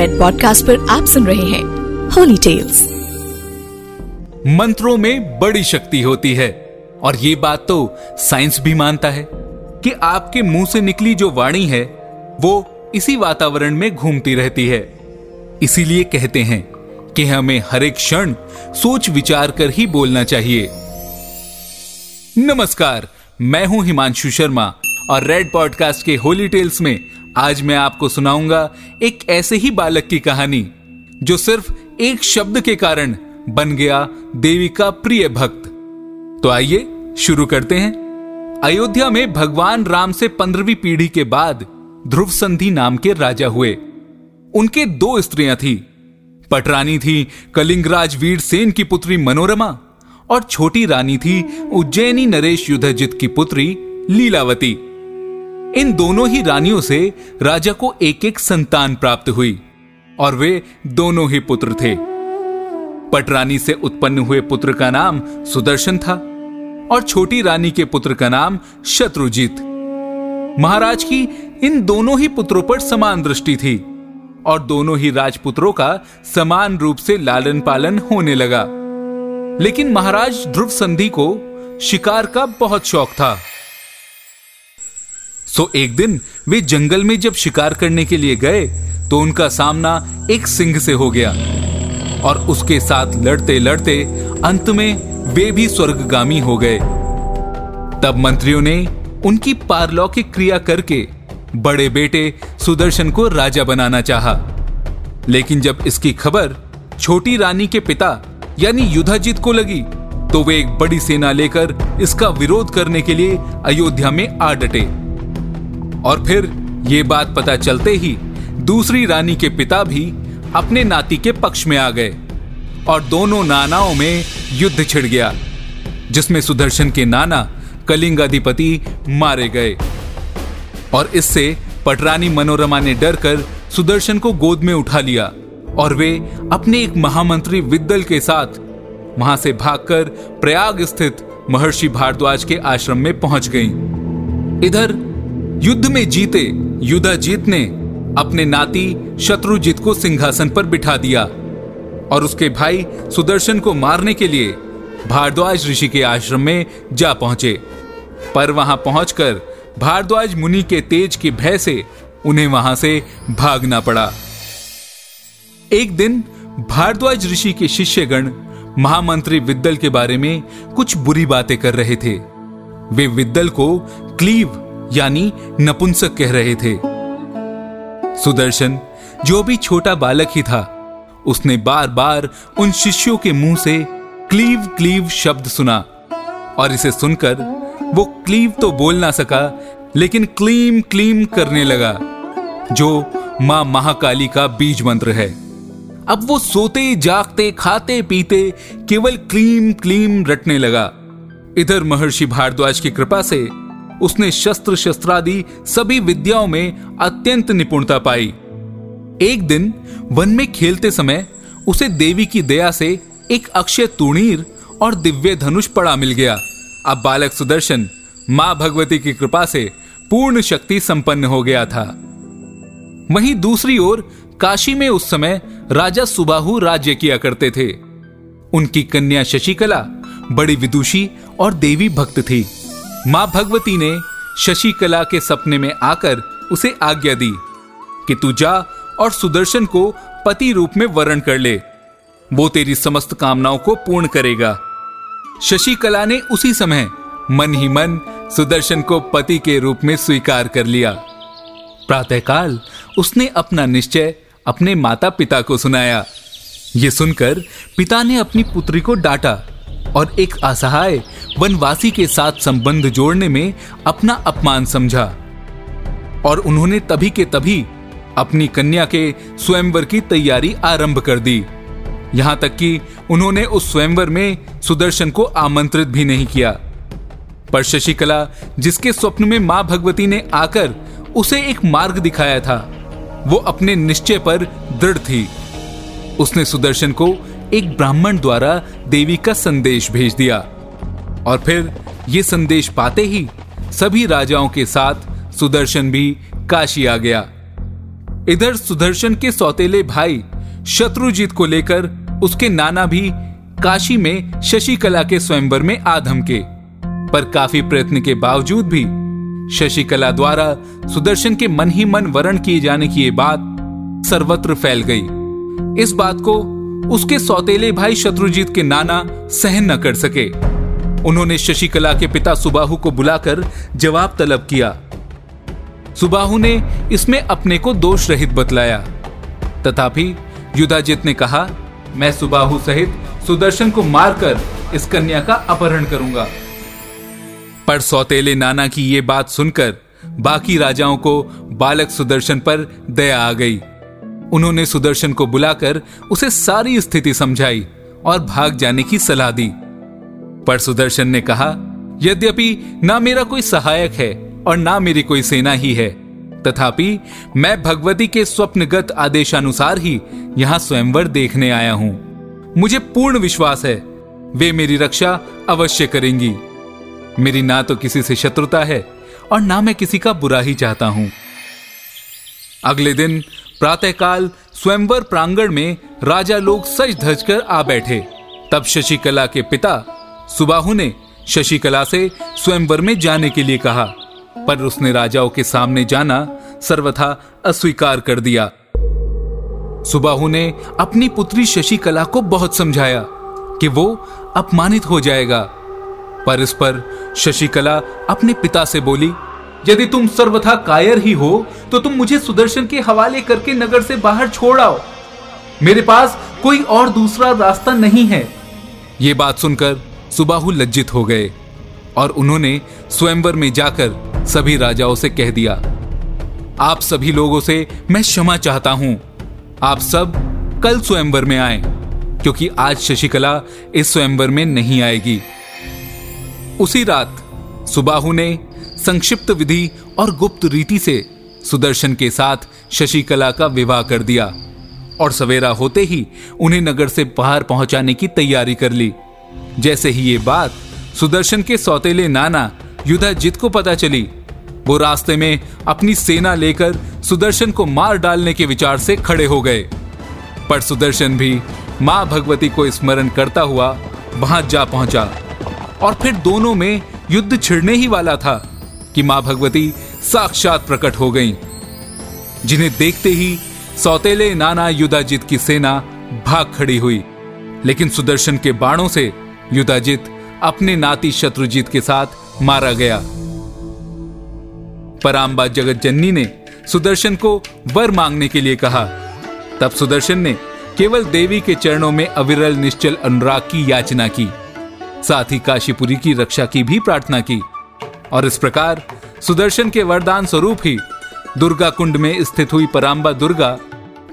Red podcast पर आप सुन रहे हैं होली टेल्स। मंत्रों में बड़ी शक्ति होती है और ये बात तो साइंस भी मानता है कि आपके मुंह से निकली जो वाणी है वो इसी वातावरण में घूमती रहती है। इसीलिए कहते हैं कि हमें हर एक क्षण सोच विचार कर ही बोलना चाहिए। नमस्कार, मैं हूं हिमांशु शर्मा और रेड पॉडकास्ट के होली टेल्स में आज मैं आपको सुनाऊंगा एक ऐसे ही बालक की कहानी जो सिर्फ एक शब्द के कारण बन गया देवी का प्रिय भक्त। तो आइए शुरू करते हैं। अयोध्या में भगवान राम से 15वीं पीढ़ी के बाद ध्रुव संधि नाम के राजा हुए। उनके दो स्त्रियां थी। पटरानी थी कलिंगराज वीर सेन की पुत्री मनोरमा और छोटी रानी थी उज्जयिनी नरेश युधजित की पुत्री लीलावती। इन दोनों ही रानियों से राजा को एक एक संतान प्राप्त हुई और वे दोनों ही पुत्र थे। पटरानी से उत्पन्न हुए पुत्र का नाम सुदर्शन था और छोटी रानी के पुत्र का नाम शत्रुजीत। महाराज की इन दोनों ही पुत्रों पर समान दृष्टि थी और दोनों ही राजपुत्रों का समान रूप से लालन पालन होने लगा। लेकिन महाराज ध्रुव संधि को शिकार का बहुत शौक था। सो एक दिन वे जंगल में जब शिकार करने के लिए गए तो उनका सामना एक सिंह से हो गया और उसके साथ लड़ते लड़ते अंत में वे भी स्वर्गगामी हो गए। तब मंत्रियों ने उनकी पारलौकिक क्रिया करके बड़े बेटे सुदर्शन को राजा बनाना चाहा। लेकिन जब इसकी खबर छोटी रानी के पिता यानी युधाजीत को लगी तो वे एक बड़ी सेना लेकर इसका विरोध करने के लिए अयोध्या में आ डटे। और फिर ये बात पता चलते ही दूसरी रानी के पिता भी अपने नाती के पक्ष में आ गए और दोनों नानाओं में युद्ध छिड़ गया, जिसमें सुदर्शन के नाना कलिंगाधिपति मारे गए। और इससे पटरानी मनोरमा ने डर कर सुदर्शन को गोद में उठा लिया और वे अपने एक महामंत्री विद्यल के साथ वहां से भागकर प्रयाग स्थित महर्षि भारद्वाज के आश्रम में पहुंच गईं। इधर युद्ध में जीते युधाजीत ने अपने नाती शत्रुजीत को सिंहासन पर बिठा दिया और उसके भाई सुदर्शन को मारने के लिए भारद्वाज ऋषि के आश्रम में जा पहुंचे। पर वहां पहुंचकर भारद्वाज मुनि के तेज के भय से उन्हें वहां से भागना पड़ा। एक दिन भारद्वाज ऋषि के शिष्यगण महामंत्री विद्यल के बारे में कुछ बुरी बातें कर रहे थे। वे विद्यल को क्लीव यानी नपुंसक कह रहे थे। सुदर्शन जो भी छोटा बालक ही था, उसने बार बार उन शिष्यों के मुंह से क्लीव क्लीव शब्द सुना और इसे सुनकर वो क्लीव तो बोल ना सका लेकिन क्लीम क्लीम करने लगा, जो मां महाकाली का बीज मंत्र है। अब वो सोते जागते खाते पीते केवल क्लीम क्लीम रटने लगा। इधर महर्षि भारद्वाज की कृपा से उसने शस्त्र शस्त्रादि सभी विद्याओं में अत्यंत निपुणता पाई। एक दिन वन में खेलते समय उसे देवी की दया से एक अक्षय तूणीर और दिव्य धनुष पड़ा मिल गया। अब बालक सुदर्शन मां भगवती की कृपा से पूर्ण शक्ति संपन्न हो गया था। वहीं दूसरी ओर काशी में उस समय राजा सुबाहु राज्य किया करते थे। उनकी कन्या शशिकला बड़ी विदुषी और देवी भक्त थी। मां भगवती ने शशिकला के सपने में आकर उसे आज्ञा दी कि तू जा और सुदर्शन को पति रूप में वरण कर ले, वो तेरी समस्त कामनाओं को पूर्ण करेगा। शशिकला ने उसी समय मन ही मन सुदर्शन को पति के रूप में स्वीकार कर लिया। प्रातःकाल उसने अपना निश्चय अपने माता पिता को सुनाया। ये सुनकर पिता ने अपनी पुत्री को डांटा और एक असहाय वनवासी के साथ संबंध जोड़ने में अपना अपमान समझा और उन्होंने तभी के तभी अपनी कन्या के स्वयंवर की तैयारी आरंभ कर दी। यहां तक कि उन्होंने उस स्वयंवर में सुदर्शन को आमंत्रित भी नहीं किया। पर शशिकला, जिसके स्वप्न में मां भगवती ने आकर उसे एक मार्ग दिखाया था, वो अपने निश्चय पर दृढ़ थी। उसने सुदर्शन को एक ब्राह्मण द्वारा देवी का संदेश भेज दिया और फिर ये संदेश पाते ही सभी राजाओं के साथ सुदर्शन भी काशी आ गया। इधर सुदर्शन के सौतेले भाई शत्रुजीत को लेकर उसके नाना भी काशी में शशिकला के स्वयंवर में आ धमके, पर काफी प्रयत्न के बावजूद भी शशिकला द्वारा सुदर्शन के मन ही मन वरण किए जाने की ये बात सर्वत्र फैल गई। इस बात को उसके सौतेले भाई शत्रुजीत के नाना सहन न कर सके। उन्होंने शशिकला के पिता सुबाहु को बुलाकर जवाब तलब किया। सुबाहु ने इसमें अपने को दोष रहित बतलाया, तथापि युधाजित ने कहा, मैं सुबाहु सहित सुदर्शन को मारकर इस कन्या का अपहरण करूंगा। पर सौतेले नाना की ये बात सुनकर बाकी राजाओं को बालक सुदर्शन पर दया आ गई। उन्होंने सुदर्शन को बुलाकर उसे सारी स्थिति समझाई और भाग जाने की सलाह दी। पर सुदर्शन ने कहा, यद्यपि ना मेरा कोई सहायक है और ना मेरी कोई सेना ही है, तथापि मैं भगवती के स्वप्नगत आदेशानुसार ही यहां स्वयंवर देखने आया हूं। मुझे पूर्ण विश्वास है वे मेरी रक्षा अवश्य करेंगी। मेरी ना तो किसी से शत्रुता है और ना मैं किसी का बुरा ही चाहता हूं। अगले दिन प्रातःकाल स्वयंवर प्रांगण में राजा लोग सज धज कर आ बैठे। तब शशिकला के पिता सुबाहु ने शशिकला से स्वयंवर में जाने के लिए कहा, पर उसने राजाओं के सामने जाना सर्वथा अस्वीकार कर दिया। सुबाहु ने अपनी पुत्री शशिकला को बहुत समझाया कि वो अपमानित हो जाएगा, पर इस पर शशिकला अपने पिता से बोली, यदि तुम सर्वथा कायर ही हो तो तुम मुझे सुदर्शन के हवाले करके नगर से बाहर छोड़ आओ। मेरे पास कोई और दूसरा रास्ता नहीं है। ये बात सुनकर सुबाहु लज्जित हो गए और उन्होंने स्वयंवर में जाकर सभी राजाओं से कह दिया, आप सभी लोगों से मैं क्षमा चाहता हूं। आप सब कल स्वयंवर में आए, क्योंकि आज शशिकला इस स्वयंवर में नहीं आएगी। उसी रात सुबाहु ने संक्षिप्त विधि और गुप्त रीति से सुदर्शन के साथ शशिकला का विवाह कर दिया और सवेरा होते ही उन्हें नगर से बाहर पहुंचाने की तैयारी कर ली। जैसे ही ये बात सुदर्शन के सौतेले नाना युधाजित को पता चली, वो रास्ते में अपनी सेना लेकर सुदर्शन को मार डालने के विचार से खड़े हो गए। पर सुदर्शन भी मां भगवती को स्मरण करता हुआ वहां जा पहुंचा और फिर दोनों में युद्ध छिड़ने ही वाला था कि मां भगवती साक्षात प्रकट हो गईं, जिन्हें देखते ही सौतेले नाना युधाजित की सेना भाग खड़ी हुई। लेकिन सुदर्शन के बाणों से युधाजित अपने नाती शत्रुजीत के साथ मारा गया। पर अंबा जगत जननी ने सुदर्शन को वर मांगने के लिए कहा। तब सुदर्शन ने केवल देवी के चरणों में अविरल निश्चल अनुराग की याचना की, साथ ही काशीपुरी की रक्षा की भी प्रार्थना की और इस प्रकार सुदर्शन के वरदान स्वरूप ही दुर्गा कुंड में स्थित हुई परांबा दुर्गा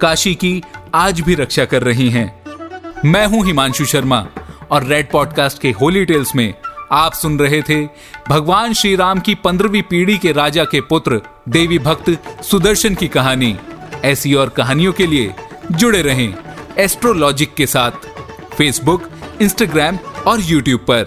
काशी की आज भी रक्षा कर रही हैं। मैं हूं हिमांशु शर्मा और रेड पॉडकास्ट के होली टेल्स में आप सुन रहे थे भगवान श्री राम की 15वीं पीढ़ी के राजा के पुत्र देवी भक्त सुदर्शन की कहानी। ऐसी और कहानियों के लिए जुड़े रहें एस्ट्रोलॉजिक के साथ फेसबुक, इंस्टाग्राम और यूट्यूब पर।